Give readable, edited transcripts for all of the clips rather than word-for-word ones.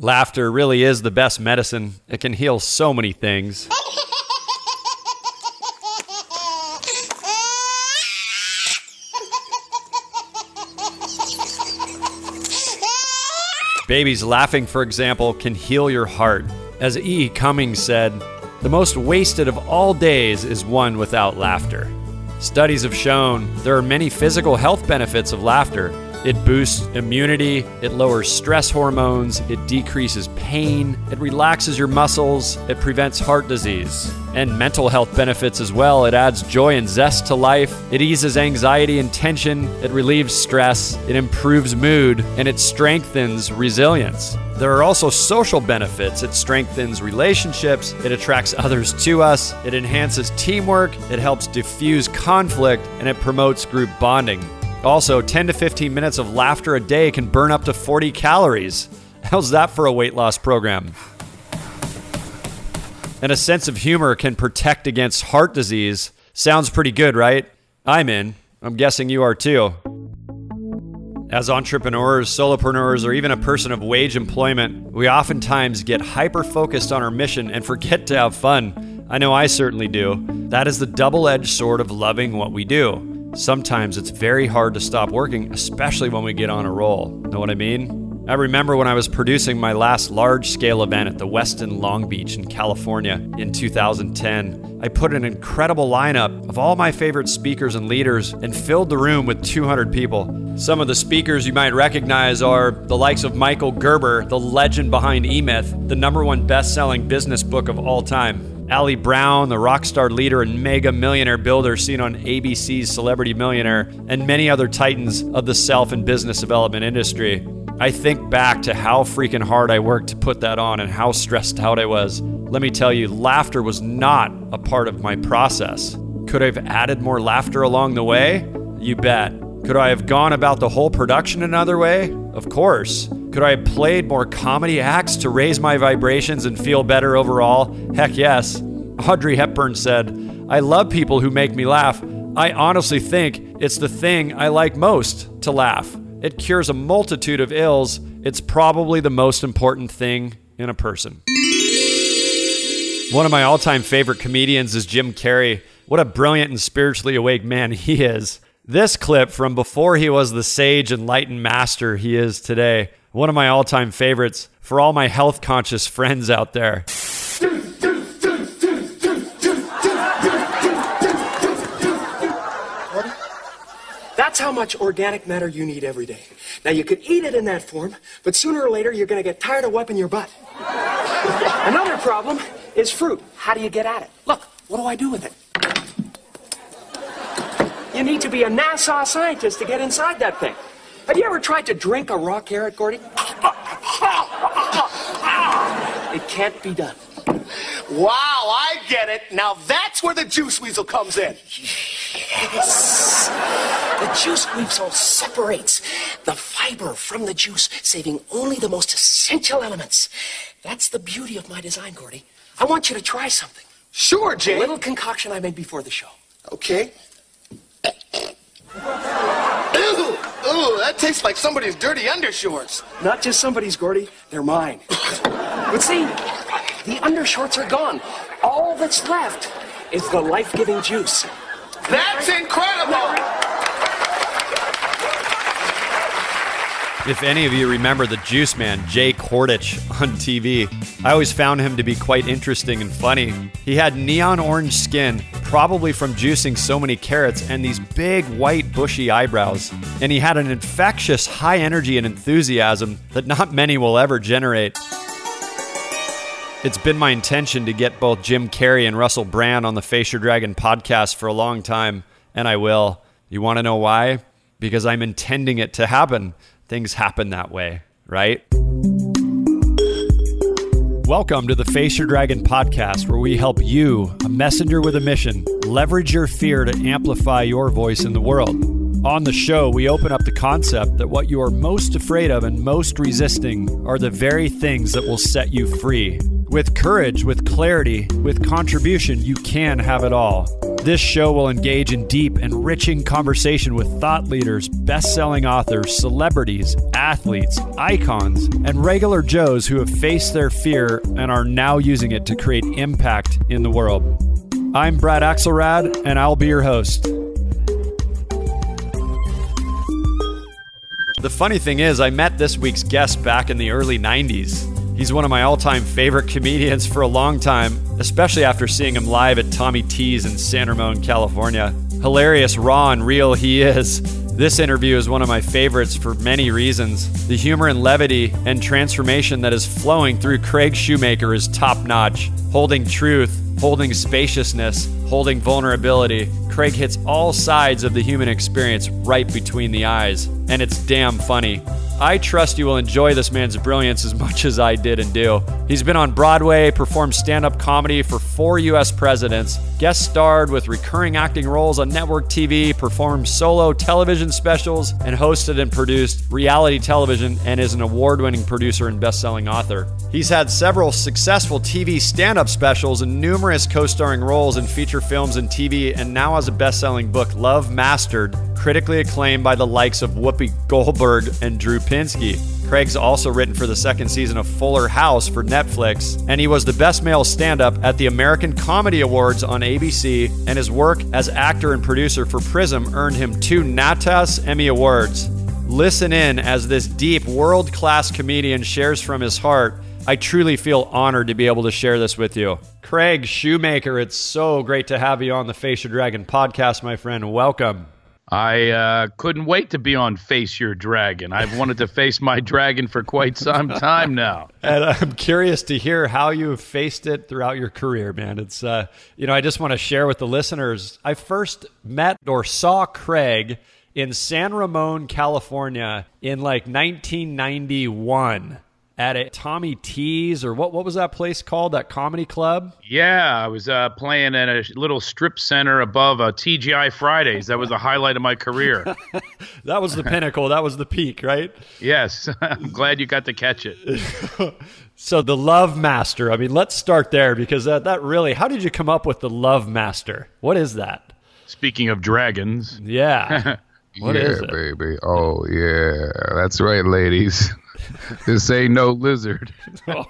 Laughter really is the best medicine. It can heal so many things. Babies laughing, for example, can heal your heart. As E. E. Cummings said, the most wasted of all days is one without laughter. Studies have shown there are many physical health benefits of laughter. It boosts immunity, it lowers stress hormones, it decreases pain, it relaxes your muscles, it prevents heart disease. And mental health benefits as well. It adds joy and zest to life, it eases anxiety and tension, it relieves stress, it improves mood, and it strengthens resilience. There are also social benefits. It strengthens relationships, it attracts others to us, it enhances teamwork, it helps diffuse conflict, and it promotes group bonding. Also, 10 to 15 minutes of laughter a day can burn up to 40 calories. How's that for a weight loss program? And a sense of humor can protect against heart disease. Sounds pretty good, right? I'm in. I'm guessing you are too. As entrepreneurs, solopreneurs, or even a person of wage employment, we oftentimes get hyper-focused on our mission and forget to have fun. I know I certainly do. That is the double-edged sword of loving what we do. Sometimes it's very hard to stop working, especially when we get on a roll. Know what I mean? I remember when I was producing my last large-scale event at the Westin Long Beach in California in 2010. I put an incredible lineup of all my favorite speakers and leaders and filled the room with 200 people. Some of the speakers you might recognize are the likes of Michael Gerber, the legend behind Emyth, the #1 best-selling business book of all time. Ali Brown, the rock star leader and mega millionaire builder seen on ABC's Celebrity Millionaire, and many other titans of the self and business development industry. I think back to how freaking hard I worked to put that on and how stressed out I was. Let me tell you, laughter was not a part of my process. Could I have added more laughter along the way? You bet. Could I have gone about the whole production another way? Of course. Could I have played more comedy acts to raise my vibrations and feel better overall? Heck yes. Audrey Hepburn said, "I love people who make me laugh. I honestly think it's the thing I like most, to laugh. It cures a multitude of ills. It's probably the most important thing in a person." One of my all-time favorite comedians is Jim Carrey. What a brilliant and spiritually awake man he is. This clip from before he was the sage, enlightened master he is today. One of my all-time favorites for all my health-conscious friends out there. That's how much organic matter you need every day. Now, you could eat it in that form, but sooner or later, you're going to get tired of wiping your butt. Another problem is fruit. How do you get at it? Look, what do I do with it? You need to be a NASA scientist to get inside that thing. Have you ever tried to drink a raw carrot, Gordy? It can't be done. Wow, I get it. Now that's where the juice weasel comes in. Yes. The juice weasel separates the fiber from the juice, saving only the most essential elements. That's the beauty of my design, Gordy. I want you to try something. Sure, Jay. A little concoction I made before the show. Okay. Ooh, that tastes like somebody's dirty undershorts. Not just somebody's, Gordy. They're mine. But see, the undershorts are gone. All that's left is the life-giving juice. That's incredible! If any of you remember the juice man, Jay Kordich, on TV, I always found him to be quite interesting and funny. He had neon orange skin, probably from juicing so many carrots, and these big, white, bushy eyebrows. And he had an infectious high energy and enthusiasm that not many will ever generate. It's been my intention to get both Jim Carrey and Russell Brand on the Face Your Dragon podcast for a long time, and I will. You want to know why? Because I'm intending it to happen. Things happen that way, right? Welcome to the Face Your Dragon podcast, where we help you, a messenger with a mission, leverage your fear to amplify your voice in the world. On the show, we open up the concept that what you are most afraid of and most resisting are the very things that will set you free. With courage, with clarity, with contribution, you can have it all. This show will engage in deep, enriching conversation with thought leaders, best-selling authors, celebrities, athletes, icons, and regular Joes who have faced their fear and are now using it to create impact in the world. I'm Brad Axelrad, and I'll be your host. The funny thing is, I met this week's guest back in the early 90s. He's one of my all-time favorite comedians for a long time, especially after seeing him live at Tommy T's in San Ramon, California. Hilarious, raw, and real he is. This interview is one of my favorites for many reasons. The humor and levity and transformation that is flowing through Craig Shoemaker is top-notch. Holding truth, holding spaciousness, holding vulnerability, Craig hits all sides of the human experience right between the eyes, and it's damn funny. I trust you will enjoy this man's brilliance as much as I did and do. He's been on Broadway, performed stand-up comedy for 4 U.S. presidents, guest starred with recurring acting roles on network TV, performed solo television specials, and hosted and produced reality television, and is an award-winning producer and best-selling author. He's had several successful TV stand-up specials and numerous co-starring roles in feature films and TV, and now has a best-selling book, Love Mastered, critically acclaimed by the likes of Whoopi Goldberg and Drew Pinsky. Craig's also written for the second season of Fuller House for Netflix, and he was the best male stand-up at the American Comedy Awards on ABC, and his work as actor and producer for Prism earned him 2 Natas Emmy Awards. Listen in as this deep, world-class comedian shares from his heart. I truly feel honored to be able to share this with you. Craig Shoemaker, it's so great to have you on the Face Your Dragon podcast, my friend. Welcome. I couldn't wait to be on Face Your Dragon. I've wanted to face my dragon for quite some time now. And I'm curious to hear how you've faced it throughout your career, man. It's, I just want to share with the listeners. I first met or saw Craig in San Ramon, California in like 1991 at a Tommy T's, or what was that place called, that comedy club? Yeah, I was playing at a little strip center above TGI Fridays. That was the highlight of my career. That was the pinnacle. That was the peak, right? Yes. I'm glad you got to catch it. So the Love Master, I mean, let's start there, because that really, how did you come up with the Love Master? What is that? Speaking of dragons. Yeah. What is it? Yeah, baby. Oh, yeah. That's right, ladies. This ain't no lizard. No.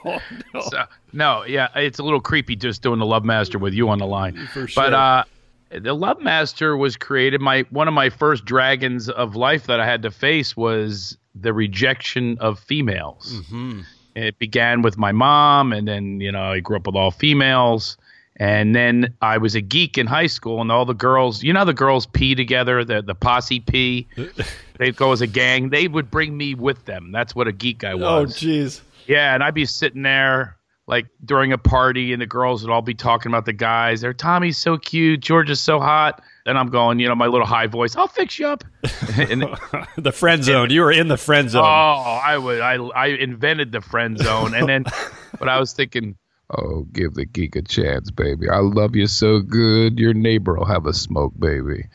So, it's a little creepy just doing the Love Master with you on the line. For sure. But the Love Master was created. One of my first dragons of life that I had to face was the rejection of females. Mm-hmm. It began with my mom, and then I grew up with all females. And then I was a geek in high school, and all the girls, the girls pee together, the posse pee. They'd go as a gang. They would bring me with them. That's what a geek I was. Oh, jeez. Yeah, and I'd be sitting there like during a party, and the girls would all be talking about the guys. They're, Tommy's so cute. George is so hot. And I'm going, my little high voice, I'll fix you up. The friend zone. You were in the friend zone. Oh, I invented the friend zone. And then but I was thinking, oh, give the geek a chance, baby. I love you so good. Your neighbor will have a smoke, baby.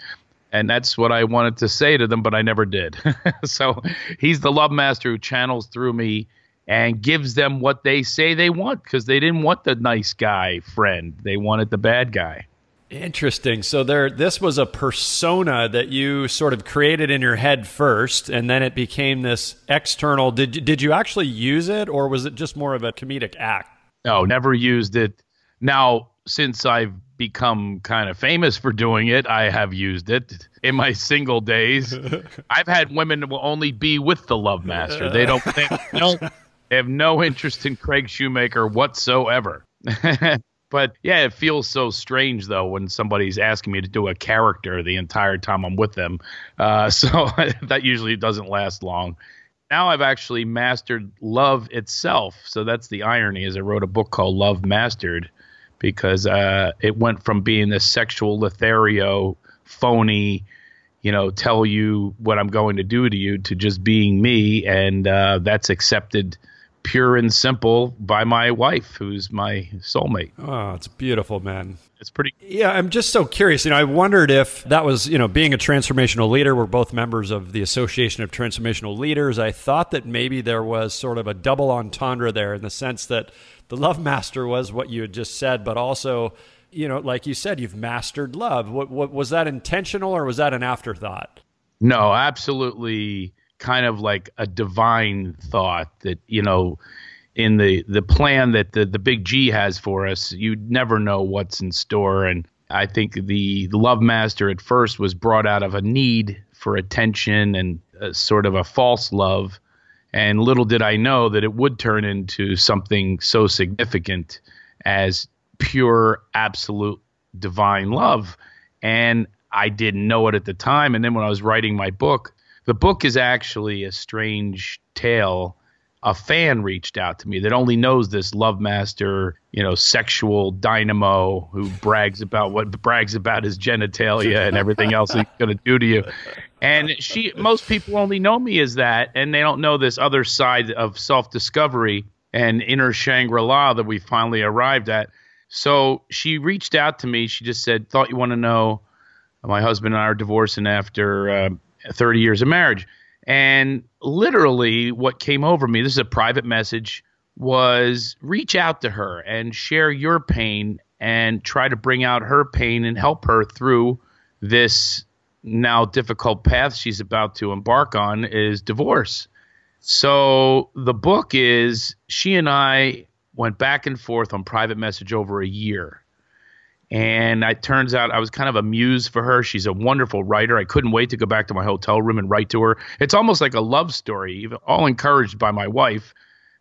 And that's what I wanted to say to them, but I never did. So he's the Love Master who channels through me and gives them what they say they want, because they didn't want the nice guy friend. They wanted the bad guy. Interesting. So this was a persona that you sort of created in your head first, and then it became this external. Did you actually use it, or was it just more of a comedic act? No, never used it. Now, since I've become kind of famous for doing it, I have used it in my single days. I've had women that will only be with the Love Master. They have no interest in Craig Shoemaker whatsoever. But yeah, it feels so strange, though, when somebody's asking me to do a character the entire time I'm with them. So that usually doesn't last long. Now I've actually mastered love itself. So that's the irony, is I wrote a book called Love Mastered, because it went from being this sexual Lothario, phony, tell you what I'm going to do to you, to just being me. And that's accepted pure and simple by my wife, who's my soulmate. Oh, it's beautiful, man. It's pretty. Yeah, I'm just so curious. I wondered if that was, being a transformational leader, we're both members of the Association of Transformational Leaders. I thought that maybe there was sort of a double entendre there, in the sense that the Love Master was what you had just said, but also you know, like you said, you've mastered love. What was that intentional, or was that an afterthought? No, absolutely kind of like a divine thought that, you know, in the plan that the big G has for us, you never know what's in store. And I think the love master at first was brought out of a need for attention and a sort of a false love. And little did I know that it would turn into something so significant as pure, absolute divine love. And I didn't know it at the time. And then when I was writing my book, the book is actually a strange tale. A fan reached out to me that only knows this love master, you know, sexual dynamo who brags about his genitalia and everything else he's going to do to you. And most people only know me as that, and they don't know this other side of self-discovery and inner Shangri-La that we finally arrived at. So she reached out to me. She just said, "Thought you want to know, my husband and I are divorcing after 30 years of marriage." And literally what came over me, this is a private message, was reach out to her and share your pain and try to bring out her pain and help her through this now difficult path she's about to embark on, is divorce. So the book is, she and I went back and forth on private message over a year. And it turns out I was kind of a muse for her. She's a wonderful writer. I couldn't wait to go back to my hotel room and write to her. It's almost like a love story, all encouraged by my wife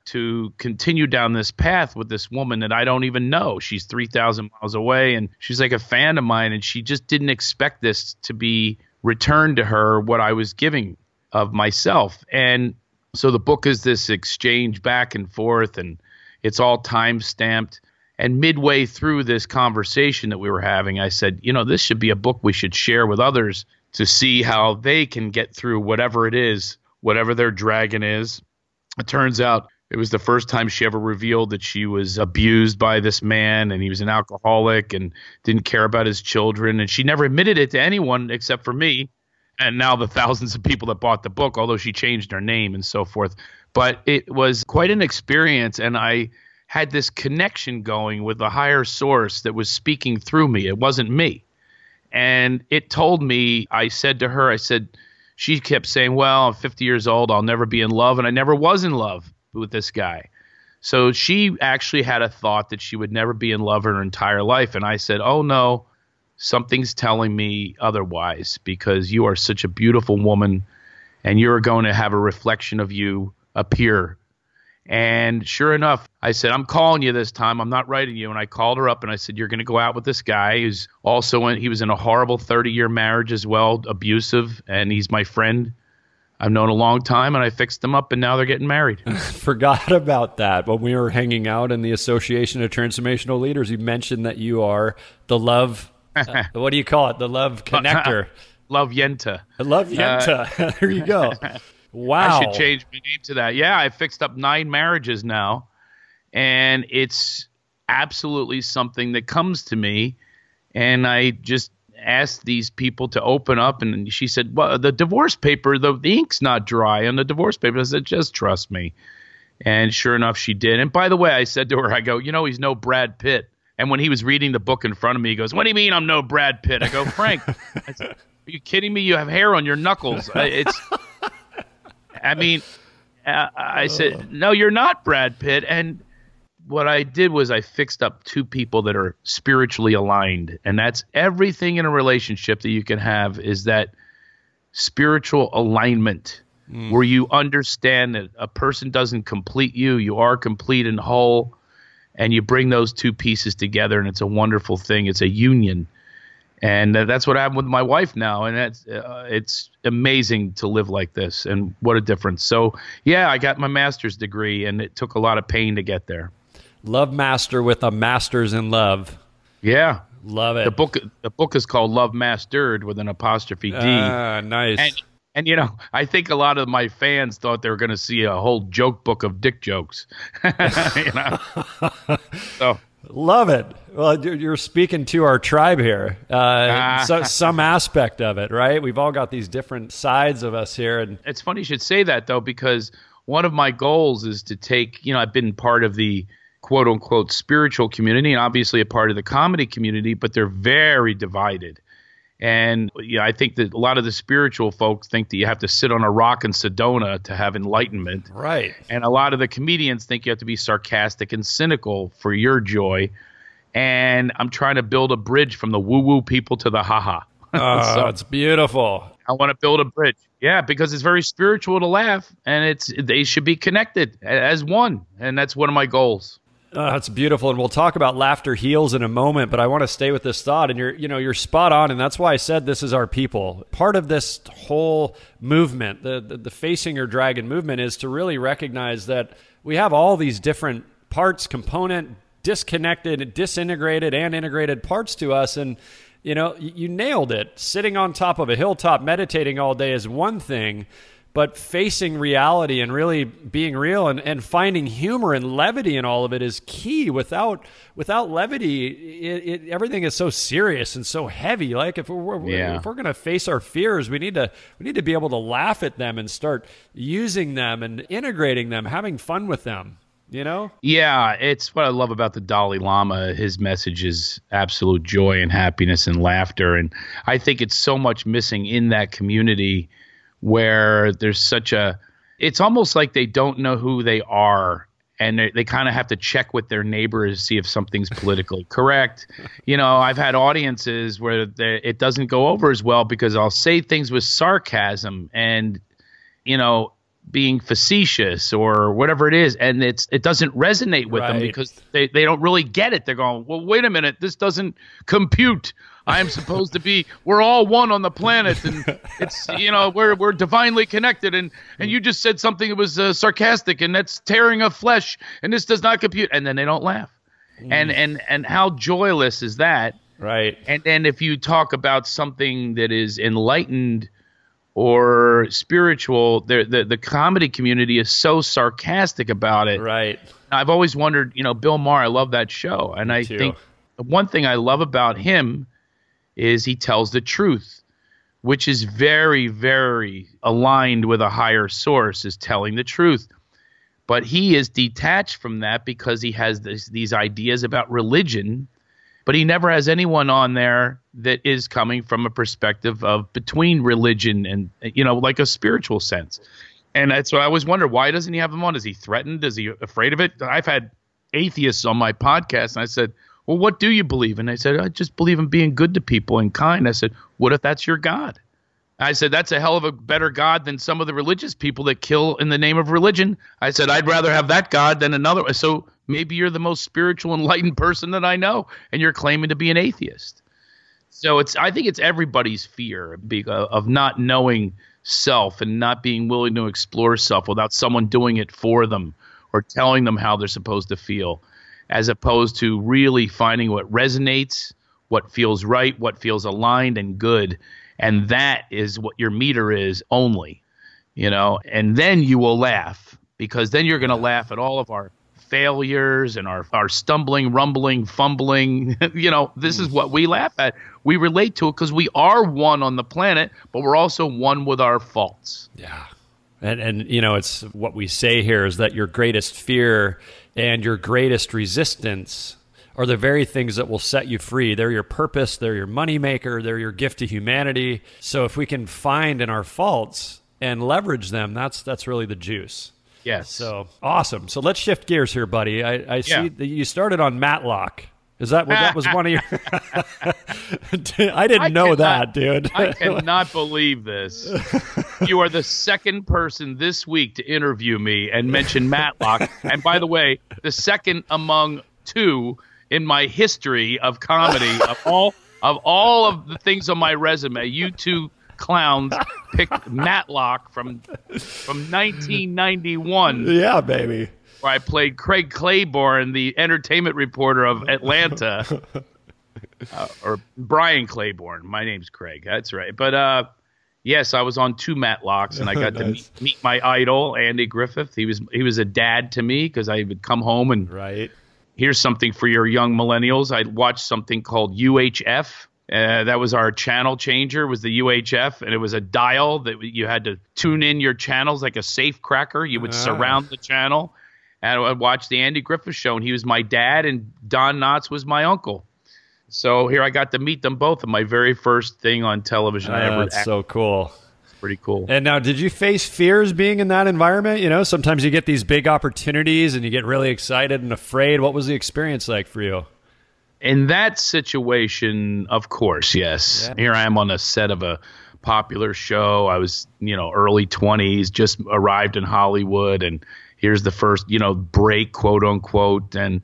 to continue down this path with this woman that I don't even know. She's 3,000 miles away, and she's like a fan of mine, and she just didn't expect this to be returned to her, what I was giving of myself. And so the book is this exchange back and forth, and it's all time-stamped. And midway through this conversation that we were having, I said, you know, this should be a book we should share with others to see how they can get through whatever it is, whatever their dragon is. It turns out it was the first time she ever revealed that she was abused by this man, and he was an alcoholic and didn't care about his children. And she never admitted it to anyone except for me. And now the thousands of people that bought the book, although she changed her name and so forth. But it was quite an experience, and I had this connection going with a higher source that was speaking through me. It wasn't me. And it told me, I said to her, I said, she kept saying, well, I'm 50 years old, I'll never be in love. And I never was in love with this guy. So she actually had a thought that she would never be in love her entire life. And I said, oh no, something's telling me otherwise, because you are such a beautiful woman and you're going to have a reflection of you appear. And sure enough, I said, I'm calling you this time. I'm not writing you. And I called her up and I said, you're going to go out with this guy who's also he was in a horrible 30-year marriage as well, abusive. And he's my friend. I've known a long time, and I fixed them up, and now they're getting married. Forgot about that. When we were hanging out in the Association of Transformational Leaders, you mentioned that you are the love, what do you call it? The love connector. Love Yenta. Love Yenta. There you go. Wow. I should change my name to that. Yeah, I fixed up 9 marriages now, and it's absolutely something that comes to me, and I just asked these people to open up, and she said, well, the divorce paper, the ink's not dry on the divorce paper. I said, just trust me, and sure enough, she did. And by the way, I said to her, I go, you know, he's no Brad Pitt, and when he was reading the book in front of me, he goes, what do you mean I'm no Brad Pitt? I go, Frank, I said, are you kidding me? You have hair on your knuckles. It's... I mean, I said, no, you're not Brad Pitt. And what I did was I fixed up 2 people that are spiritually aligned. And that's everything in a relationship that you can have, is that spiritual alignment where you understand that a person doesn't complete you. You are complete and whole. And you bring those 2 pieces together, and it's a wonderful thing. It's a union. And that's what happened with my wife now. And that's, it's amazing to live like this. And what a difference. So, yeah, I got my master's degree, and it took a lot of pain to get there. Love Master with a master's in love. Yeah. Love it. The book is called Love Mastered with an apostrophe D. Nice. And, you know, I think a lot of my fans thought they were going to see a whole joke book of dick jokes. You know? So. Love it. Well, you're speaking to our tribe here. So, some aspect of it, right? We've all got these different sides of us here. And it's funny you should say that, though, because one of my goals is to take, you know, I've been part of the quote-unquote spiritual community and obviously a part of the comedy community, but they're very divided. And yeah, I think that a lot of the spiritual folks think that you have to sit on a rock in Sedona to have enlightenment. Right. And a lot of the comedians think you have to be sarcastic and cynical for your joy. And I'm trying to build a bridge from the woo-woo people to the ha-ha. So it's beautiful. I want to build a bridge. Yeah, because it's very spiritual to laugh, and they should be connected as one. And that's one of my goals. That's beautiful, and we'll talk about laughter heals in a moment, but I want to stay with this thought, and you're spot on, and that's why I said this is our people. Part of this whole movement, the Facing Your Dragon movement, is to really recognize that we have all these different parts, component, disconnected, disintegrated, and integrated parts to us, and you nailed it. Sitting on top of a hilltop meditating all day is one thing, but facing reality and really being real and finding humor and levity in all of it is key. Without levity, everything is so serious and so heavy. Like if we're going to face our fears, we need to be able to laugh at them and start using them and integrating them, having fun with them. Yeah, it's what I love about the Dalai Lama. His message is absolute joy and happiness and laughter, and I think it's so much missing in that community. Where there's it's almost like they don't know who they are, and they kind of have to check with their neighbor to see if something's politically correct. I've had audiences where it doesn't go over as well because I'll say things with sarcasm and, being facetious or whatever it is, and it doesn't resonate with them because they don't really get it. They're going, well, wait a minute, this doesn't compute. I'm supposed to be, we're all one on the planet, and it's, we're divinely connected, and you just said something that was sarcastic, and that's tearing of flesh, and this does not compute, and then they don't laugh. And how joyless is that? Right. And then if you talk about something that is enlightened or spiritual, the comedy community is so sarcastic about it. Right. I've always wondered, Bill Maher, I love that show. And I think one thing I love about him is he tells the truth, which is very, very aligned with a higher source, is telling the truth. But he is detached from that because he has these ideas about religion, but he never has anyone on there that is coming from a perspective of between religion and, like a spiritual sense. And that's why I always wonder, why doesn't he have them on? Is he threatened? Is he afraid of it? I've had atheists on my podcast, and I said, well, what do you believe? And they said, I just believe in being good to people and kind. I said, what if that's your God? I said, that's a hell of a better God than some of the religious people that kill in the name of religion. I said, I'd rather have that God than another. So maybe you're the most spiritual, enlightened person that I know, and you're claiming to be an atheist. So I think it's everybody's fear of not knowing self and not being willing to explore self without someone doing it for them or telling them how they're supposed to feel, as opposed to really finding what resonates, what feels right, what feels aligned and good. And that is what your meter is only, and then you will laugh, because then you're going to laugh at all of our failures and our stumbling, rumbling, fumbling. This is what we laugh at. We relate to it because we are one on the planet, but we're also one with our faults. Yeah. And it's what we say here is that your greatest fear and your greatest resistance are the very things that will set you free. They're your purpose. They're your moneymaker. They're your gift to humanity. So if we can find in our faults and leverage them, that's really the juice. Yes. So awesome. So let's shift gears here, buddy. I see that you started on Matlock. Is that that was one of your? I didn't know that, dude. I cannot believe this. You are the second person this week to interview me and mention Matlock. And by the way, the second among two in my history of comedy of all of the things on my resume. You two clowns picked Matlock from 1991. Yeah, baby. Where I played Craig Claiborne, the entertainment reporter of Atlanta, or Brian Claiborne. My name's Craig. That's right. But yes, I was on two Matlocks, and I got nice. To meet my idol, Andy Griffith. He was a dad to me, because I would come home and here's something for your young millennials. I watched something called UHF. That was our channel changer, was the UHF, and it was a dial that you had to tune in your channels like a safe cracker. You would surround the channel. and I watched the Andy Griffith show, and he was my dad, and Don Knotts was my uncle. So here I got to meet them both in my very first thing on television I ever. That's so cool. Pretty cool. And now, did you face fears being in that environment? You know, sometimes you get these big opportunities and you get really excited and afraid. What was the experience like for you? In that situation, of course, yes. Yeah. Here I am on a set of a popular show. I was, you know, early 20s, just arrived in Hollywood, and here's the first, you know, break, quote unquote. And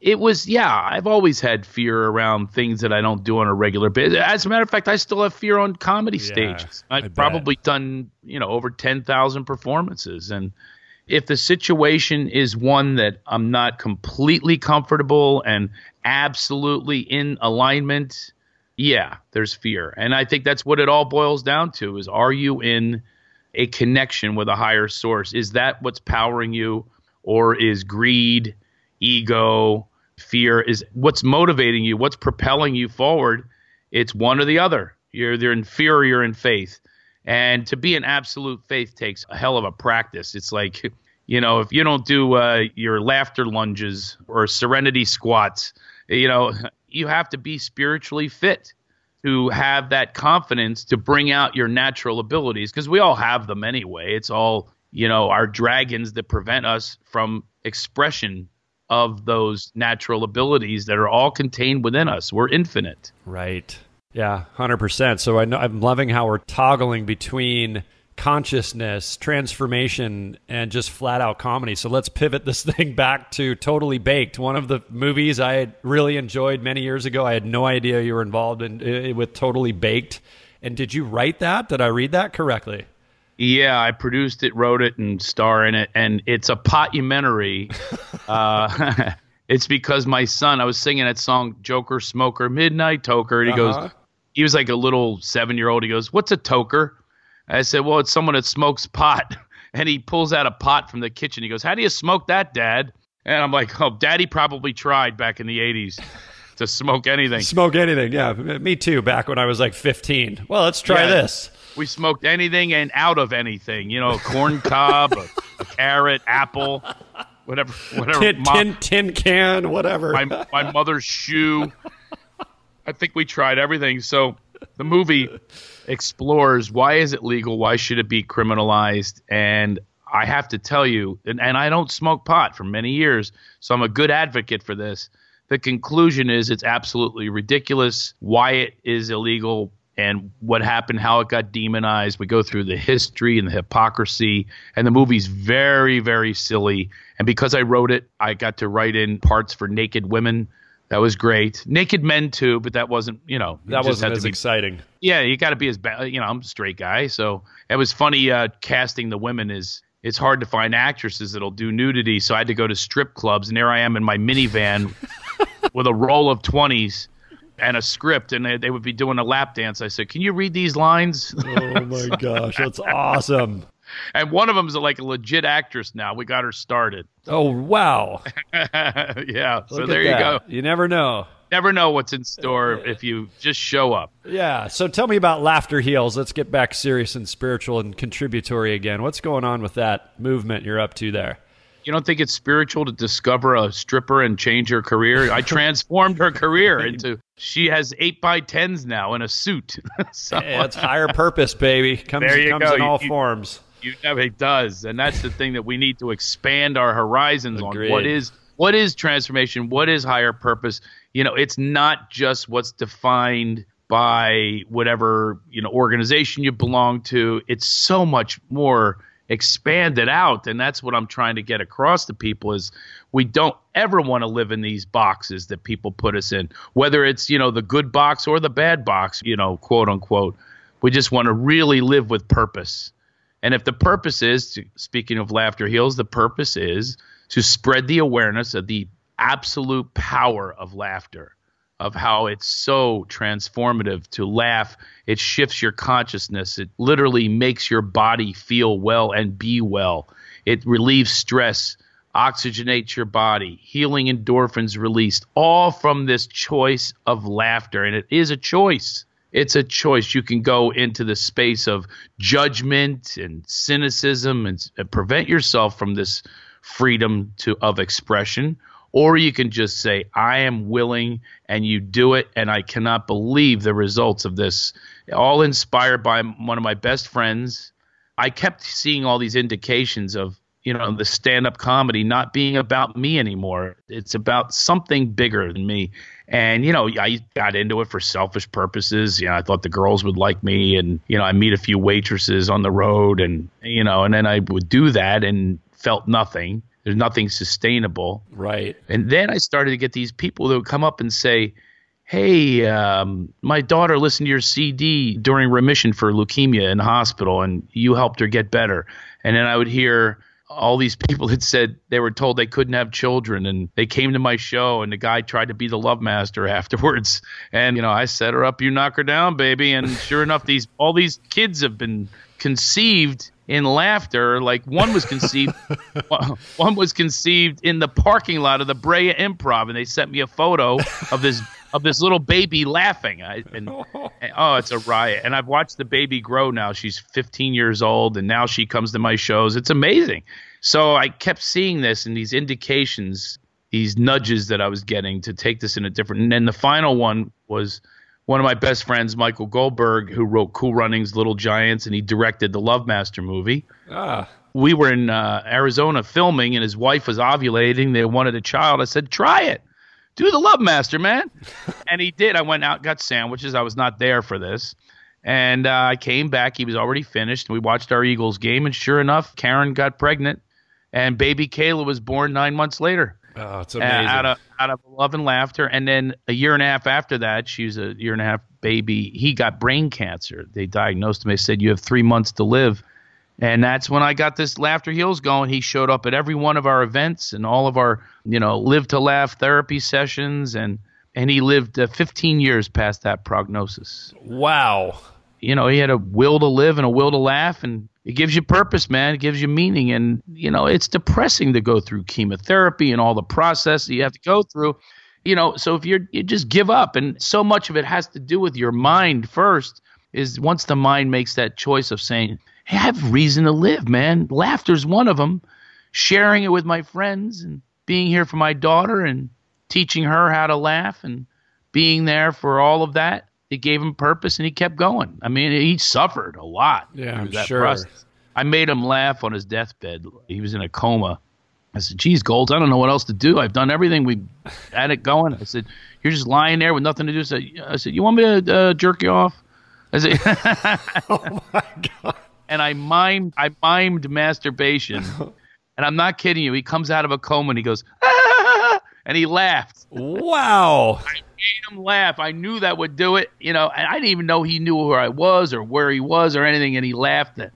it was, yeah, I've always had fear around things that I don't do on a regular basis. As a matter of fact, I still have fear on comedy stages. I've probably done, you know, over 10,000 performances. And if the situation is one that I'm not completely comfortable and absolutely in alignment, yeah, there's fear. And I think that's what it all boils down to is, are you in a connection with a higher source? Is that what's powering you, or is greed, ego, fear is what's motivating you, what's propelling you forward? It's one or the other. You're either in fear or you're in faith. And to be in absolute faith takes a hell of a practice. It's like, you know, if you don't do your laughter lunges or serenity squats, you know, you have to be spiritually fit to have that confidence to bring out your natural abilities, because we all have them anyway. It's all, you know, our dragons that prevent us from expression of those natural abilities that are all contained within us. We're infinite. Right. Yeah, 100%. So I know, I'm loving how we're toggling between consciousness, transformation, and just flat-out comedy. So let's pivot this thing back to Totally Baked, one of the movies I had really enjoyed many years ago. I had no idea you were involved in with Totally Baked. And did you write that? Did I read that correctly? Yeah, I produced it, wrote it, and star in it, and it's a potumentary. It's because my son, I was singing that song, Joker, Smoker, Midnight Toker, and he goes, he was like a little 7-year-old, he goes, "What's a toker?" I said, "Well, it's someone that smokes pot." And he pulls out a pot from the kitchen, he goes, "How do you smoke that, Dad?" And I'm like, oh, Daddy probably tried back in the 80s. To smoke anything. Smoke anything, yeah. Me too, back when I was like 15. Well, let's try this. We smoked anything and out of anything. You know, a corn cob, a carrot, apple, whatever. Tin can, whatever. My mother's shoe. I think we tried everything. So the movie explores, why is it legal? Why should it be criminalized? And I have to tell you, and I don't smoke pot for many years, so I'm a good advocate for this. The conclusion is it's absolutely ridiculous why it is illegal and what happened, how it got demonized. We go through the history and the hypocrisy, and the movie's very, very silly. And because I wrote it, I got to write in parts for naked women. That was great. Naked men too, but that wasn't, you know, that wasn't as exciting. Yeah, you got to be as bad. You know, I'm a straight guy, so it was funny casting the women is. It's hard to find actresses that'll do nudity, so I had to go to strip clubs, and there I am in my minivan with a roll of 20s and a script, and they would be doing a lap dance. I said, "Can you read these lines?" Oh, my gosh. That's awesome. And one of them is like a legit actress now. We got her started. Oh, wow. Yeah. Look, so there you go. You never know. Never know what's in store if you just show up. Yeah. So tell me about Laughter Heals. Let's get back serious and spiritual and contributory again. What's going on with that movement you're up to there? You don't think it's spiritual to discover a stripper and change her career? I transformed her career into, she has 8x10s now in a suit. So, hey, that's higher purpose, baby. Comes in all forms. It does. And that's the thing that we need to expand our horizons on. What is transformation? What is higher purpose? You know, it's not just what's defined by whatever, you know, organization you belong to. It's so much more expanded out, and that's what I'm trying to get across to people is we don't ever want to live in these boxes that people put us in, whether it's, you know, the good box or the bad box, you know, quote unquote. We just want to really live with purpose. And if the purpose is, speaking of Laughter Heals, the purpose is to spread the awareness of the absolute power of laughter, of how it's so transformative to laugh. It shifts your consciousness. It literally makes your body feel well and be well. It relieves stress, oxygenates your body, healing endorphins released, all from this choice of laughter. And it is a choice. It's a choice. You can go into the space of judgment and cynicism and prevent yourself from this freedom of expression, or you can just say, I am willing, and you do it, and I cannot believe the results of this. All inspired by one of my best friends. I kept seeing all these indications of, the stand-up comedy not being about me anymore. It's about something bigger than me. And, I got into it for selfish purposes. I thought the girls would like me. And, I meet a few waitresses on the road and, and then I would do that and felt nothing. There's nothing sustainable. Right. And then I started to get these people that would come up and say, hey, my daughter listened to your CD during remission for leukemia in the hospital and you helped her get better. And then I would hear all these people had said they were told they couldn't have children, and they came to my show, and the guy tried to be the love master afterwards. And, I set her up, you knock her down, baby. And sure enough, all these kids have been conceived in laughter. Like one was conceived in the parking lot of the Brea Improv, and they sent me a photo of this little baby laughing. Oh, it's a riot. And I've watched the baby grow now. She's 15 years old, and now she comes to my shows. It's amazing. So I kept seeing this and these indications, these nudges that I was getting to take this in a different. And then the final one was one of my best friends, Michael Goldberg, who wrote Cool Runnings, Little Giants, and he directed the Love Master movie. We were in Arizona filming, and his wife was ovulating. They wanted a child. I said, try it. Do the Love Master, man. And he did. I went out and got sandwiches. I was not there for this. And I came back. He was already finished. We watched our Eagles game. And sure enough, Karen got pregnant. And baby Kayla was born 9 months later. Oh, it's amazing. Out of love and laughter. And then a year and a half after that, she was a year and a half baby. He got brain cancer. They diagnosed him. They said, you have 3 months to live. And that's when I got this Laughter Heals going. He showed up at every one of our events and all of our, live to laugh therapy sessions. And he lived 15 years past that prognosis. Wow. He had a will to live and a will to laugh. And it gives you purpose, man. It gives you meaning. And, it's depressing to go through chemotherapy and all the process that you have to go through. So if you just give up, and so much of it has to do with your mind first, is once the mind makes that choice of saying, hey, I have reason to live, man. Laughter's one of them. Sharing it with my friends and being here for my daughter and teaching her how to laugh and being there for all of that. It gave him purpose, and he kept going. I mean, he suffered a lot. Yeah, I'm sure. Process. I made him laugh on his deathbed. He was in a coma. I said, geez, Golds, I don't know what else to do. I've done everything. We had it going. I said, you're just lying there with nothing to do. So I said, you want me to jerk you off? I said, oh, my God. And I mimed masturbation. And I'm not kidding you. He comes out of a coma and he goes, ah! And he laughed. Wow. I made him laugh. I knew that would do it. And I didn't even know he knew where I was or where he was or anything. And he laughed. And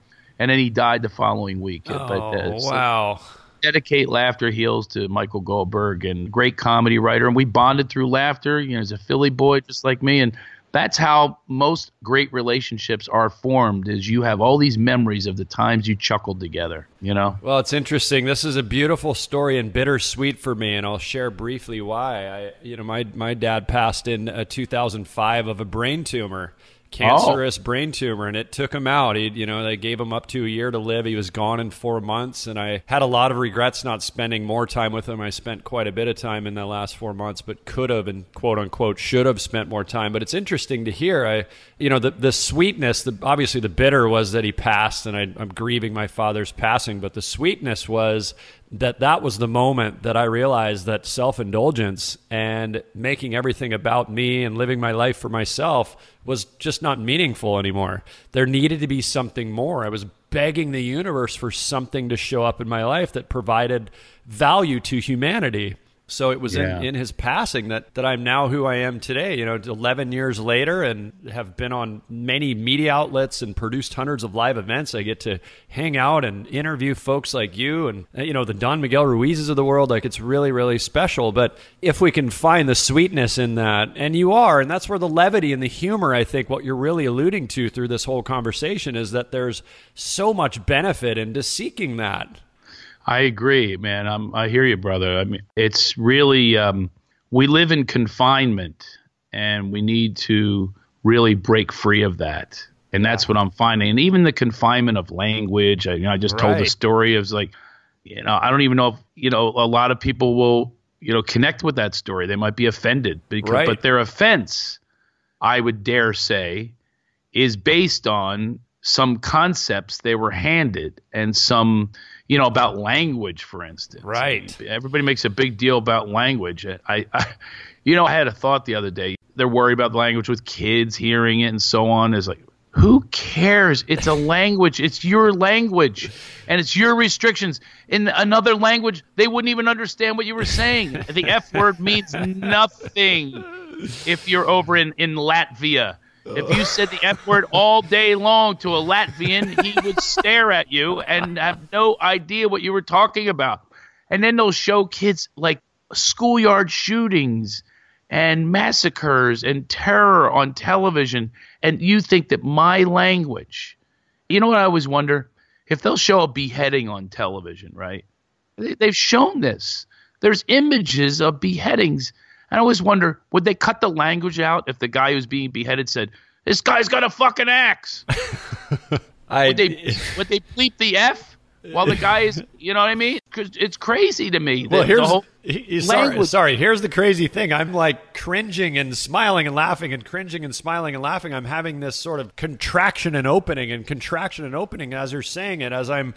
then he died the following week. Oh, wow. So dedicate Laughter Heals to Michael Goldberg, and great comedy writer. And we bonded through laughter. He's a Philly boy just like me. And that's how most great relationships are formed, is you have all these memories of the times you chuckled together, Well, it's interesting. This is a beautiful story and bittersweet for me, and I'll share briefly why. My dad passed in 2005 of a brain tumor, cancerous brain tumor, and it took him out. They gave him up to a year to live. He was gone in 4 months, and I had a lot of regrets not spending more time with him. I spent quite a bit of time in the last 4 months, but could have and quote-unquote should have spent more time. But it's interesting to hear. The sweetness, obviously the bitter was that he passed, and I'm grieving my father's passing, but the sweetness was that was the moment that I realized that self-indulgence and making everything about me and living my life for myself was just not meaningful anymore. There needed to be something more. I was begging the universe for something to show up in my life that provided value to humanity. So it was in his passing that I'm now who I am today, 11 years later, and have been on many media outlets and produced hundreds of live events. I get to hang out and interview folks like you and, the Don Miguel Ruizes of the world. Like, it's really, really special. But if we can find the sweetness in that, and you are, and that's where the levity and the humor, I think what you're really alluding to through this whole conversation is that there's so much benefit into seeking that. I agree, man. I hear you, brother. I mean, it's really we live in confinement, and we need to really break free of that. And that's what I'm finding. And even the confinement of language. I just told the story of like You know, I don't even know if, you know, a lot of people will, you know, connect with that story. They might be offended, because, right. But their offense, I would dare say, is based on some concepts they were handed and some, you know, about language, for instance. Right. I mean, everybody makes a big deal about language. I you know, I had a thought the other day. They're worried about language with kids hearing it and so on. It's like, who cares? It's a language. It's your language, and it's your restrictions. In another language, they wouldn't even understand what you were saying. The F word means nothing if you're over in Latvia. If you said the F word all day long to a Latvian, he would stare at you and have no idea what you were talking about. And then they'll show kids like schoolyard shootings and massacres and terror on television. And you think that my language, you know what I always wonder? If they'll show a beheading on television, right? They've shown this. There's images of beheadings. And I always wonder, would they cut the language out if the guy who's being beheaded said, "This guy's got a fucking axe"? would they bleep the F while the guy is, you know what I mean? Because it's crazy to me. Well, here's the crazy thing. I'm like cringing and smiling and laughing and cringing and smiling and laughing. I'm having this sort of contraction and opening and contraction and opening as you're saying it, as I'm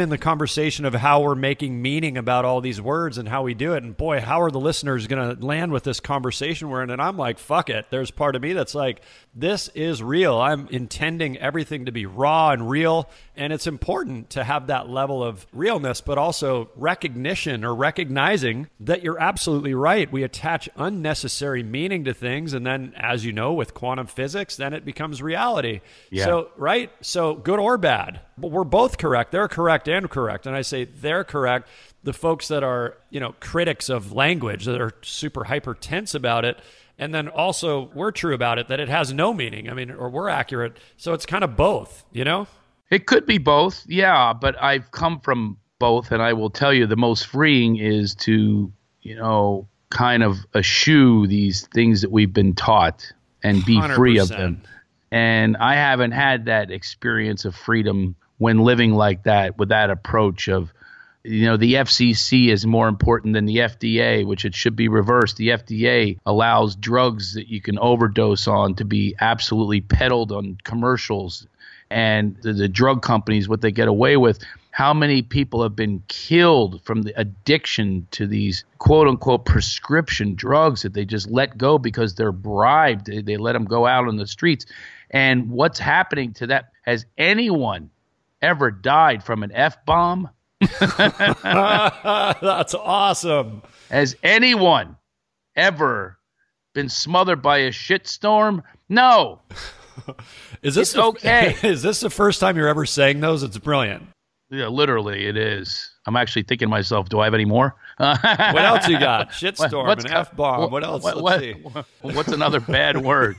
in the conversation of how we're making meaning about all these words and how we do it. And boy, how are the listeners going to land with this conversation we're in? And I'm like, fuck it. There's part of me that's like, this is real. I'm intending everything to be raw and real. And it's important to have that level of realness, but also recognition or recognizing that you're absolutely right. We attach unnecessary meaning to things. And then, as you know, with quantum physics, then it becomes reality. Yeah. So, right? So good or bad, but we're both correct. They're correct and correct. And I say they're correct. The folks that are, you know, critics of language that are super hyper tense about it. And then also we're true about it, that it has no meaning. I mean, or we're accurate. So it's kind of both, you know? It could be both. Yeah. But I've come from both. And I will tell you, the most freeing is to, you know, kind of eschew these things that we've been taught and be 100%. Free of them. And I haven't had that experience of freedom when living like that, with that approach of, you know, the FCC is more important than the FDA, which it should be reversed. The FDA allows drugs that you can overdose on to be absolutely peddled on commercials. And the drug companies, what they get away with, how many people have been killed from the addiction to these quote-unquote prescription drugs that they just let go because they're bribed. They let them go out on the streets. And what's happening to that? Has anyone ever died from an F-bomb? That's awesome. Has anyone ever been smothered by a shitstorm? No. Is this the first time you're ever saying those? It's brilliant. Yeah, literally, it is. I'm actually thinking to myself, do I have any more? What else you got? Shitstorm, an F-bomb. What else? What's another bad word?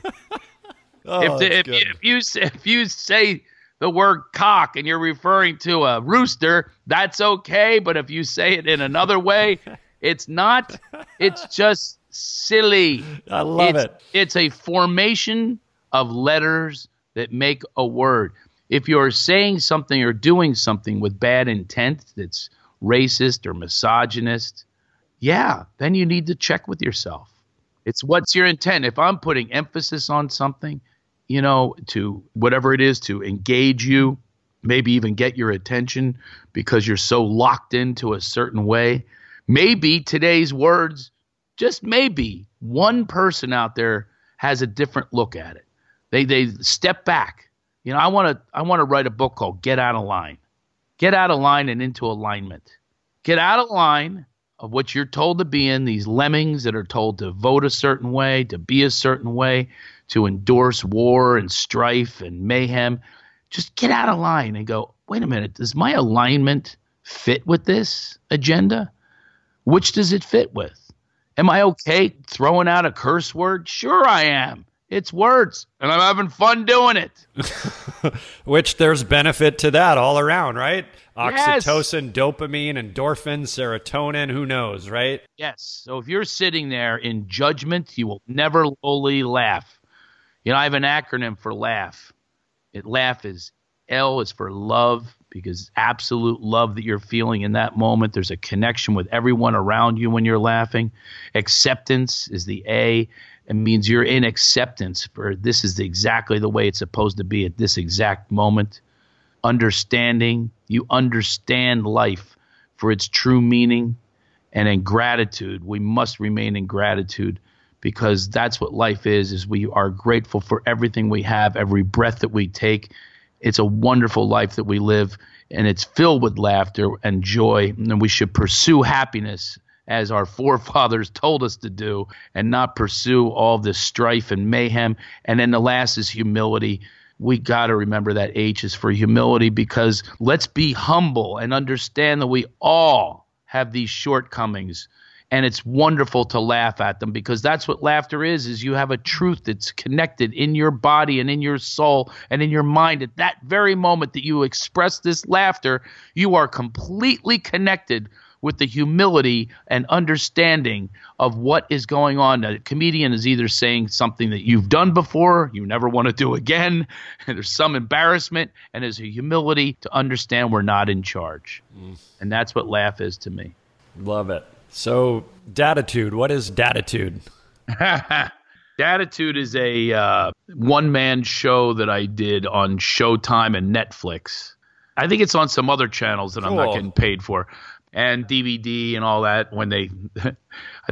If you say the word cock and you're referring to a rooster, that's okay. But if you say it in another way, it's not. It's just silly. I love it. It's a formation of letters that make a word. If you're saying something or doing something with bad intent that's racist or misogynist, yeah, then you need to check with yourself. It's what's your intent. If I'm putting emphasis on something, you know, to whatever it is, to engage you, maybe even get your attention because you're so locked into a certain way, maybe today's words, just maybe one person out there has a different look at it. They step back. You know, I want to write a book called Get Out of Line. Get out of line and into alignment. Get out of line of what you're told to be in, these lemmings that are told to vote a certain way, to be a certain way, to endorse war and strife and mayhem. Just get out of line and go, wait a minute, does my alignment fit with this agenda? Which does it fit with? Am I okay throwing out a curse word? Sure I am. It's words, and I'm having fun doing it. Which there's benefit to that all around, right? Oxytocin, yes. Dopamine, endorphin, serotonin, who knows, right? Yes. So if you're sitting there in judgment, you will never lowly laugh. You know, I have an acronym for laugh. Laugh is L is for love, because absolute love that you're feeling in that moment. There's a connection with everyone around you when you're laughing. Acceptance is the A. It means you're in acceptance for this is exactly the way it's supposed to be at this exact moment. Understanding, you understand life for its true meaning. And in gratitude, we must remain in gratitude because that's what life is we are grateful for everything we have, every breath that we take. It's a wonderful life that we live, and it's filled with laughter and joy, and we should pursue happiness as our forefathers told us to do and not pursue all this strife and mayhem. And then the last is humility. We got to remember that H is for humility because let's be humble and understand that we all have these shortcomings, and it's wonderful to laugh at them because that's what laughter is you have a truth that's connected in your body and in your soul and in your mind. At that very moment that you express this laughter, you are completely connected with the humility and understanding of what is going on. A comedian is either saying something that you've done before, you never want to do again, and there's some embarrassment, and there's a humility to understand we're not in charge. And that's what laugh is to me. Love it. So, Datitude. What is Datitude? Datitude is a one-man show that I did on Showtime and Netflix. I think it's on some other channels that I'm not getting paid for. And DVD and all that when they – I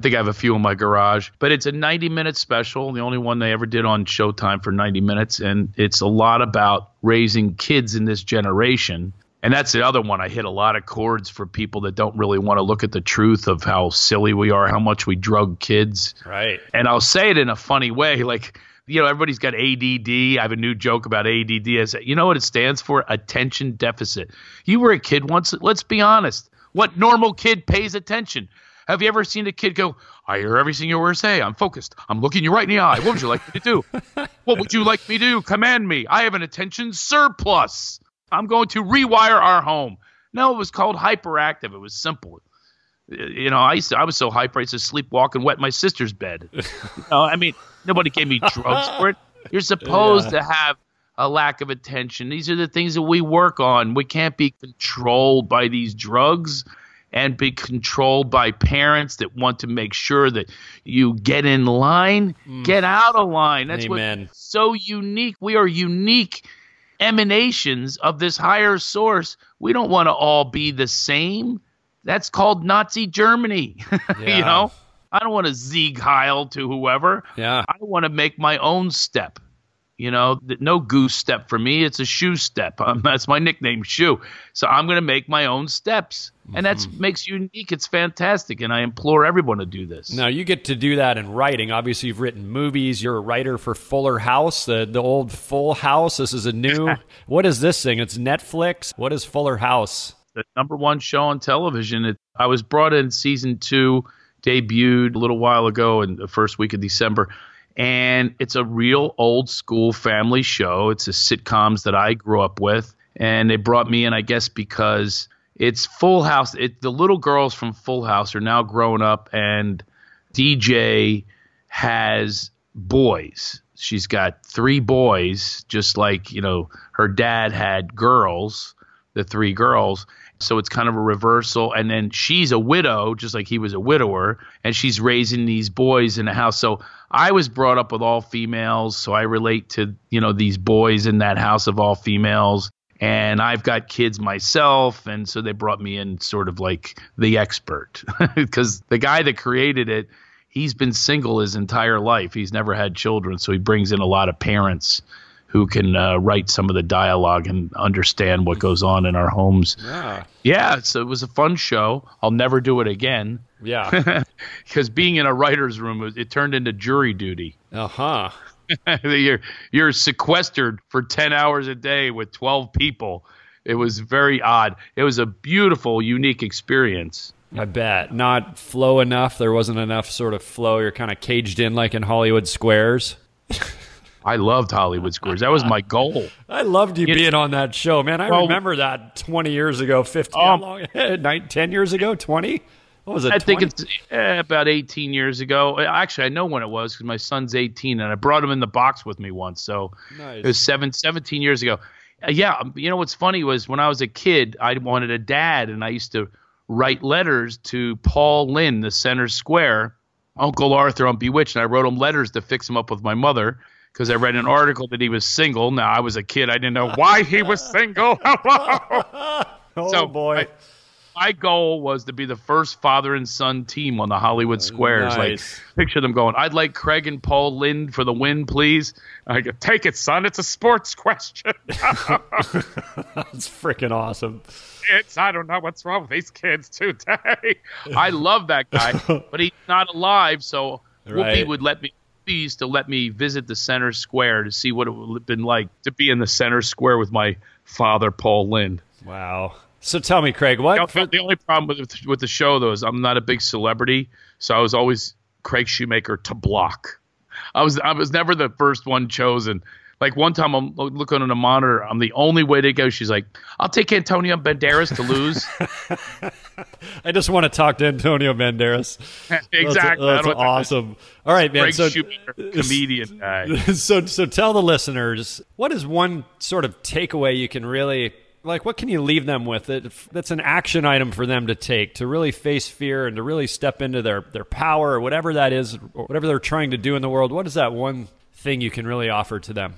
think I have a few in my garage. But it's a 90-minute special, the only one they ever did on Showtime for 90 minutes. And it's a lot about raising kids in this generation. And that's the other one. I hit a lot of chords for people that don't really want to look at the truth of how silly we are, how much we drug kids. Right. And I'll say it in a funny way. Like, you know, everybody's got ADD. I have a new joke about ADD. I say, you know what it stands for? Attention deficit. You were a kid once. Let's be honest. What normal kid pays attention? Have you ever seen a kid go, I hear everything you ever say. I'm focused. I'm looking you right in the eye. What would you like me to do? What would you like me to do? Command me. I have an attention surplus. I'm going to rewire our home. No, it was called hyperactive. It was simple. You know, I was so hyper, I used to sleepwalk and wet my sister's bed. You know, I mean, nobody gave me drugs for it. You're supposed to have a lack of attention. These are the things that we work on. We can't be controlled by these drugs and be controlled by parents that want to make sure that you get in line, get out of line. That's what's so unique. We are unique emanations of this higher source. We don't want to all be the same. That's called Nazi Germany. Yeah. You know, I don't want to Sieg Heil to whoever. Yeah. I want to make my own step. You know, no goose step for me. It's a shoe step. That's my nickname, Shoe. So I'm going to make my own steps. And that makes you unique. It's fantastic. And I implore everyone to do this. Now, you get to do that in writing. Obviously, you've written movies. You're a writer for Fuller House, the old Full House. This is a new. What is this thing? It's Netflix. What is Fuller House? The #1 show on television. I was brought in season 2, debuted a little while ago in the first week of December. And it's a real old school family show. It's the sitcoms that I grew up with. And they brought me in, I guess, because it's Full House. The little girls from Full House are now grown up, and DJ has boys. She's got 3 boys, just like, you know, her dad had girls, the 3 girls. So it's kind of a reversal. And then she's a widow, just like he was a widower, and she's raising these boys in the house. So I was brought up with all females, so I relate to, you know, these boys in that house of all females. And I've got kids myself, and so they brought me in sort of like the expert because the guy that created it, he's been single his entire life. He's never had children, so he brings in a lot of parents who can write some of the dialogue and understand what goes on in our homes. Yeah. Yeah, so it was a fun show. I'll never do it again. Yeah. Because being in a writer's room, it turned into jury duty. Uh-huh. You're sequestered for 10 hours a day with 12 people. It was very odd. It was a beautiful, unique experience. I bet. Not flow enough. There wasn't enough sort of flow. You're kind of caged in like in Hollywood Squares. I loved Hollywood Squares. That was my goal. I loved you being on that show, man. I remember that 20 years ago, 15, how long? 10 years ago, 20? What was it, I 20? Think it's about 18 years ago. Actually, I know when it was because my son's 18, and I brought him in the box with me once. So it was 17 years ago. Yeah. You know, what's funny was when I was a kid, I wanted a dad, and I used to write letters to Paul Lynde, the center square, Uncle Arthur on Bewitched. And I wrote him letters to fix him up with my mother, because I read an article that he was single. Now, I was a kid. I didn't know why he was single. Oh, boy. My goal was to be the first father and son team on the Hollywood Squares. Nice. Like, picture them going, "I'd like Craig and Paul Lynde for the win, please." I go, "Take it, son. It's a sports question." That's freaking awesome. I don't know what's wrong with these kids today. I love that guy, but he's not alive. So Whoopi would let me, please, to let me visit the center square to see what it would have been like to be in the center square with my father, Paul Lynde. Wow. So tell me, Craig, what? The only problem with the show, though, is I'm not a big celebrity, so I was always Craig Shoemaker to block. I was never the first one chosen. Like, one time I'm looking on a monitor, I'm the only way to go. She's like, "I'll take Antonio Banderas to lose." I just want to talk to Antonio Banderas. Exactly. That's awesome. All right, man. Craig Shoemaker, comedian guy. So tell the listeners, what is one sort of takeaway you can really... like, what can you leave them with? That's an action item for them to take, to really face fear and to really step into their power, or whatever that is, or whatever they're trying to do in the world. What is that one thing you can really offer to them?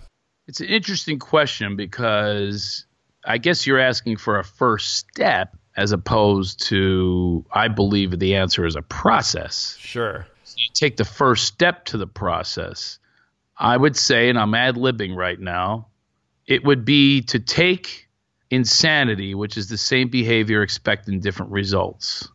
It's an interesting question, because I guess you're asking for a first step, as opposed to, I believe the answer is a process. Sure. So you take the first step to the process. I would say, and I'm ad-libbing right now, it would be to take... insanity, which is the same behavior expecting different results.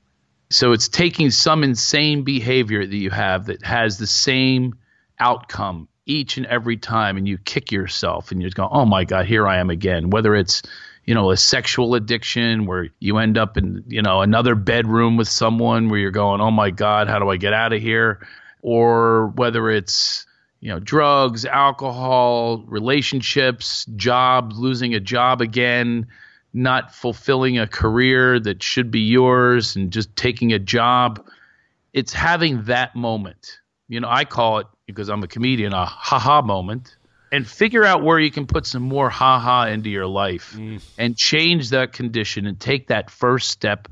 So it's taking some insane behavior that you have that has the same outcome each and every time, and you kick yourself and you go, "Oh my God, here I am again." Whether it's, you know, a sexual addiction where you end up in, you know, another bedroom with someone where you're going, "Oh my God, how do I get out of here?" Or whether it's, you know, drugs, alcohol, relationships, jobs, losing a job again, not fulfilling a career that should be yours and just taking a job. It's having that moment. You know, I call it, because I'm a comedian, a ha-ha moment. And figure out where you can put some more ha-ha into your life and change that condition and take that first step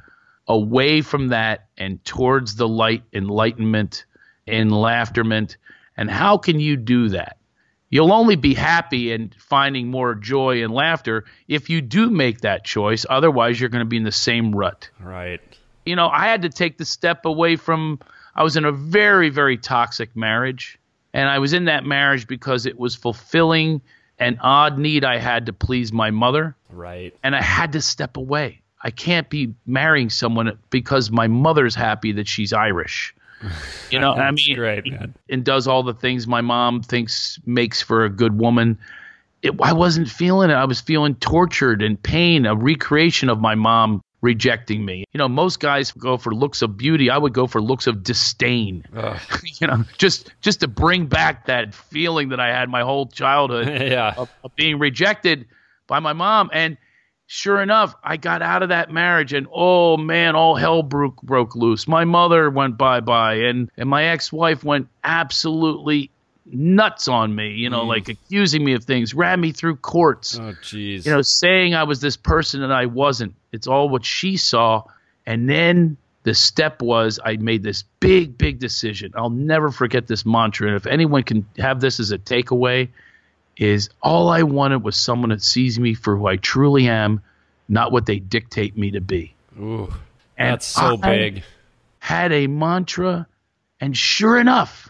away from that and towards the light, enlightenment, and laughterment. And how can you do that? You'll only be happy and finding more joy and laughter if you do make that choice. Otherwise, you're going to be in the same rut. Right. You know, I had to take the step away from – I was in a very, very toxic marriage. And I was in that marriage because it was fulfilling an odd need I had to please my mother. Right. And I had to step away. I can't be marrying someone because my mother's happy that she's Irish. You know, I mean, great, man. And does all the things my mom thinks makes for a good woman. I wasn't feeling it. I was feeling tortured and pain, a recreation of my mom rejecting me. You know, most guys go for looks of beauty. I would go for looks of disdain. You know, just to bring back that feeling that I had my whole childhood of being rejected by my mom. And sure enough, I got out of that marriage, and oh man, all hell broke loose. My mother went bye-bye, and my ex-wife went absolutely nuts on me, you know, like accusing me of things, ran me through courts. Oh, jeez. You know, saying I was this person and I wasn't. It's all what she saw. And then the step was, I made this big, big decision. I'll never forget this mantra. And if anyone can have this as a takeaway, is all I wanted was someone that sees me for who I truly am, not what they dictate me to be. Ooh, that's so big. Had a mantra, and sure enough,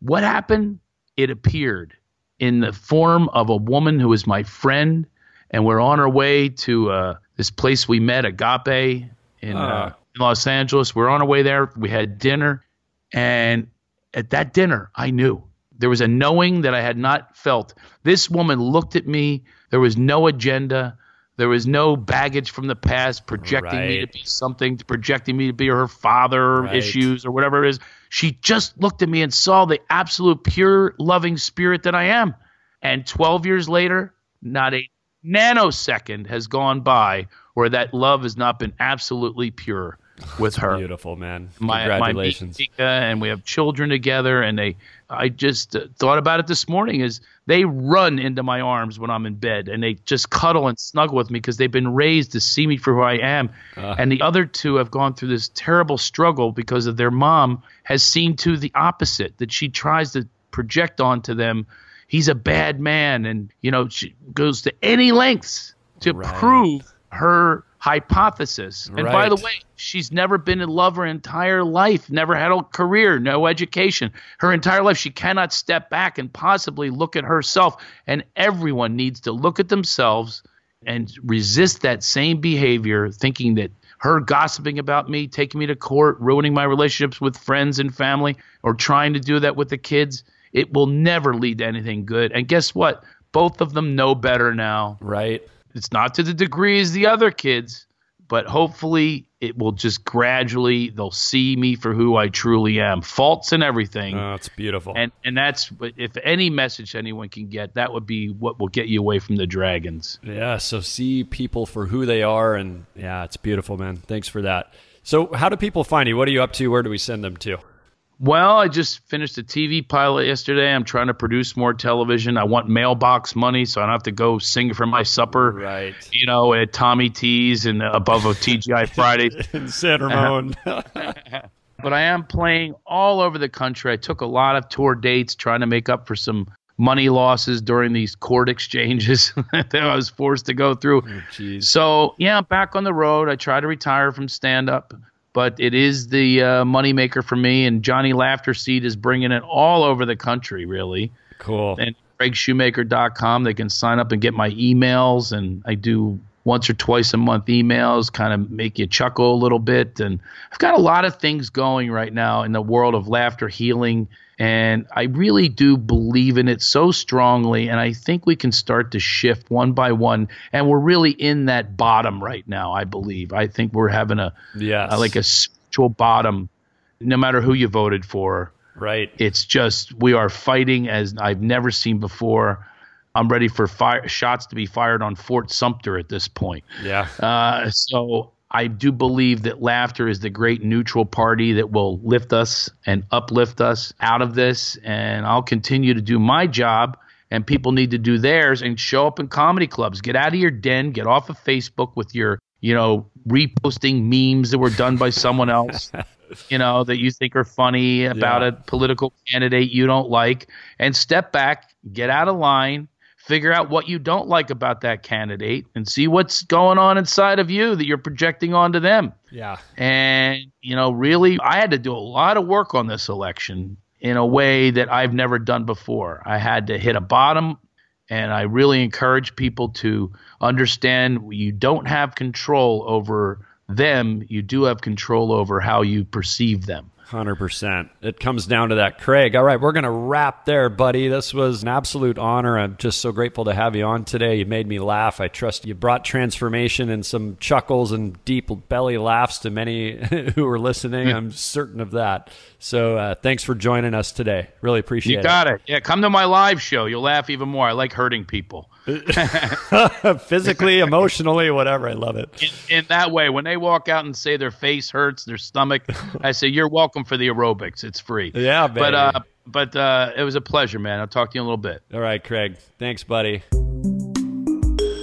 what happened? It appeared in the form of a woman who is my friend, and we're on our way to this place we met, Agape, in Los Angeles. We're on our way there. We had dinner, and at that dinner, I knew. There was a knowing that I had not felt. This woman looked at me. There was no agenda. There was no baggage from the past projecting me to be something, projecting me to be her father issues or whatever it is. She just looked at me and saw the absolute pure, loving spirit that I am. And 12 years later, not a nanosecond has gone by where that love has not been absolutely pure. with her. Beautiful, man. Congratulations. My and we have children together, and they. I just thought about it this morning. Is they run into my arms when I'm in bed, and they just cuddle and snuggle with me because they've been raised to see me for who I am. And the other two have gone through this terrible struggle because of their mom has seen to the opposite, that she tries to project onto them. He's a bad man, and you know she goes to any lengths to prove her hypothesis. And by the way, she's never been in love her entire life, never had a career, no education. Her entire life, she cannot step back and possibly look at herself. And everyone needs to look at themselves and resist that same behavior, thinking that her gossiping about me, taking me to court, ruining my relationships with friends and family, or trying to do that with the kids, it will never lead to anything good. And guess what? Both of them know better now. Right. It's not to the degree as the other kids, but hopefully it will just gradually, they'll see me for who I truly am, faults and everything. Oh, it's beautiful. And that's, if any message anyone can get, that would be what will get you away from the dragons. Yeah, so see people for who they are, and yeah, it's beautiful, man. Thanks for that. So how do people find you? What are you up to? Where do we send them to? Well, I just finished a TV pilot yesterday. I'm trying to produce more television. I want mailbox money so I don't have to go sing for my supper, right? You know, at Tommy T's and above a TGI Fridays in San Ramon. But I am playing all over the country. I took a lot of tour dates trying to make up for some money losses during these court exchanges that I was forced to go through. Oh, so, yeah, back on the road. I try to retire from stand-up. But it is the moneymaker for me, and Johnny Laughter Seed is bringing it all over the country, really. Cool. And CraigShoemaker.com, they can sign up and get my emails, and I do once or twice a month emails, kind of make you chuckle a little bit. And I've got a lot of things going right now in the world of laughter healing, and I really do believe in it so strongly, and I think we can start to shift one by one, and we're really in that bottom right now, I believe. I think we're having a, like a spiritual bottom, no matter who you voted for. Right. It's just we are fighting as I've never seen before. I'm ready for shots to be fired on Fort Sumter at this point. Yeah. So I do believe that laughter is the great neutral party that will lift us and uplift us out of this. And I'll continue to do my job, and people need to do theirs and show up in comedy clubs. Get out of your den. Get off of Facebook with your, you know, reposting memes that were done by someone else. You know, that you think are funny about a political candidate you don't like, and step back, get out of line. Figure out what you don't like about that candidate and see what's going on inside of you that you're projecting onto them. Yeah. And, you know, really, I had to do a lot of work on this election in a way that I've never done before. I had to hit a bottom, and I really encourage people to understand you don't have control over them. You do have control over how you perceive them. 100%. It comes down to that, Craig. All right, we're going to wrap there, buddy. This was an absolute honor. I'm just so grateful to have you on today. You made me laugh. I trust you brought transformation and some chuckles and deep belly laughs to many who are listening. I'm certain of that. So thanks for joining us today. Really appreciate it. You got it. Yeah, come to my live show. You'll laugh even more. I like hurting people. Physically, emotionally, whatever. I love it. In that way, when they walk out and say their face hurts, their stomach, I say, you're welcome for the aerobics. It's free. Yeah, baby. But it was a pleasure, man. I'll talk to you in a little bit. All right, Craig. Thanks, buddy.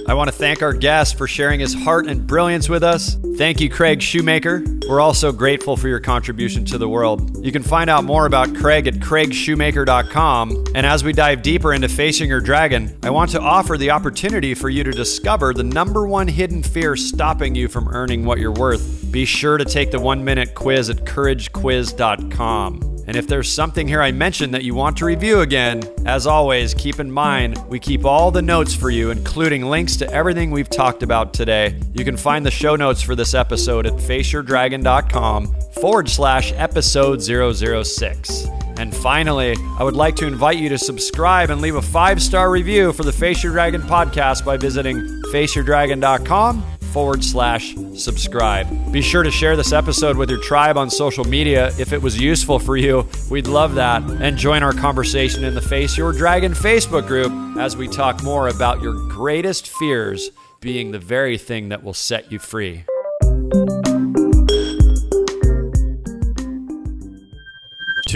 I want to thank our guest for sharing his heart and brilliance with us. Thank you, Craig Shoemaker. We're also grateful for your contribution to the world. You can find out more about Craig at craigshoemaker.com. And as we dive deeper into Facing Your Dragon, I want to offer the opportunity for you to discover the #1 hidden fear stopping you from earning what you're worth. Be sure to take the 1-minute quiz at couragequiz.com. And if there's something here I mentioned that you want to review again, as always, keep in mind, we keep all the notes for you, including links to everything we've talked about today. You can find the show notes for this episode at faceyourdragon.com/episode 006. And finally, I would like to invite you to subscribe and leave a 5-star review for the Face Your Dragon podcast by visiting faceyourdragon.com/subscribe. Be sure to share this episode with your tribe on social media if it was useful for you. We'd love that. And join our conversation in the Face Your Dragon Facebook group as we talk more about your greatest fears being the very thing that will set you free.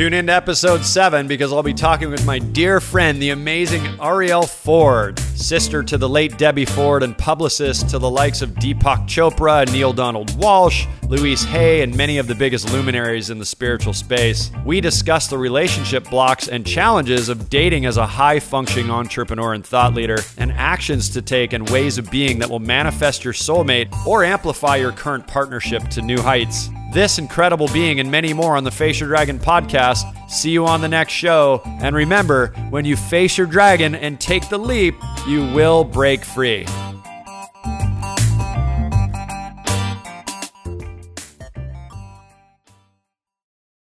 Tune in to episode 7 because I'll be talking with my dear friend, the amazing Arielle Ford, sister to the late Debbie Ford and publicist to the likes of Deepak Chopra, Neil Donald Walsh, Louise Hay, and many of the biggest luminaries in the spiritual space. We discuss the relationship blocks and challenges of dating as a high-functioning entrepreneur and thought leader, and actions to take and ways of being that will manifest your soulmate or amplify your current partnership to new heights. This incredible being and many more on the Face Your Dragon podcast. See you on the next show. And remember, when you face your dragon and take the leap, you will break free.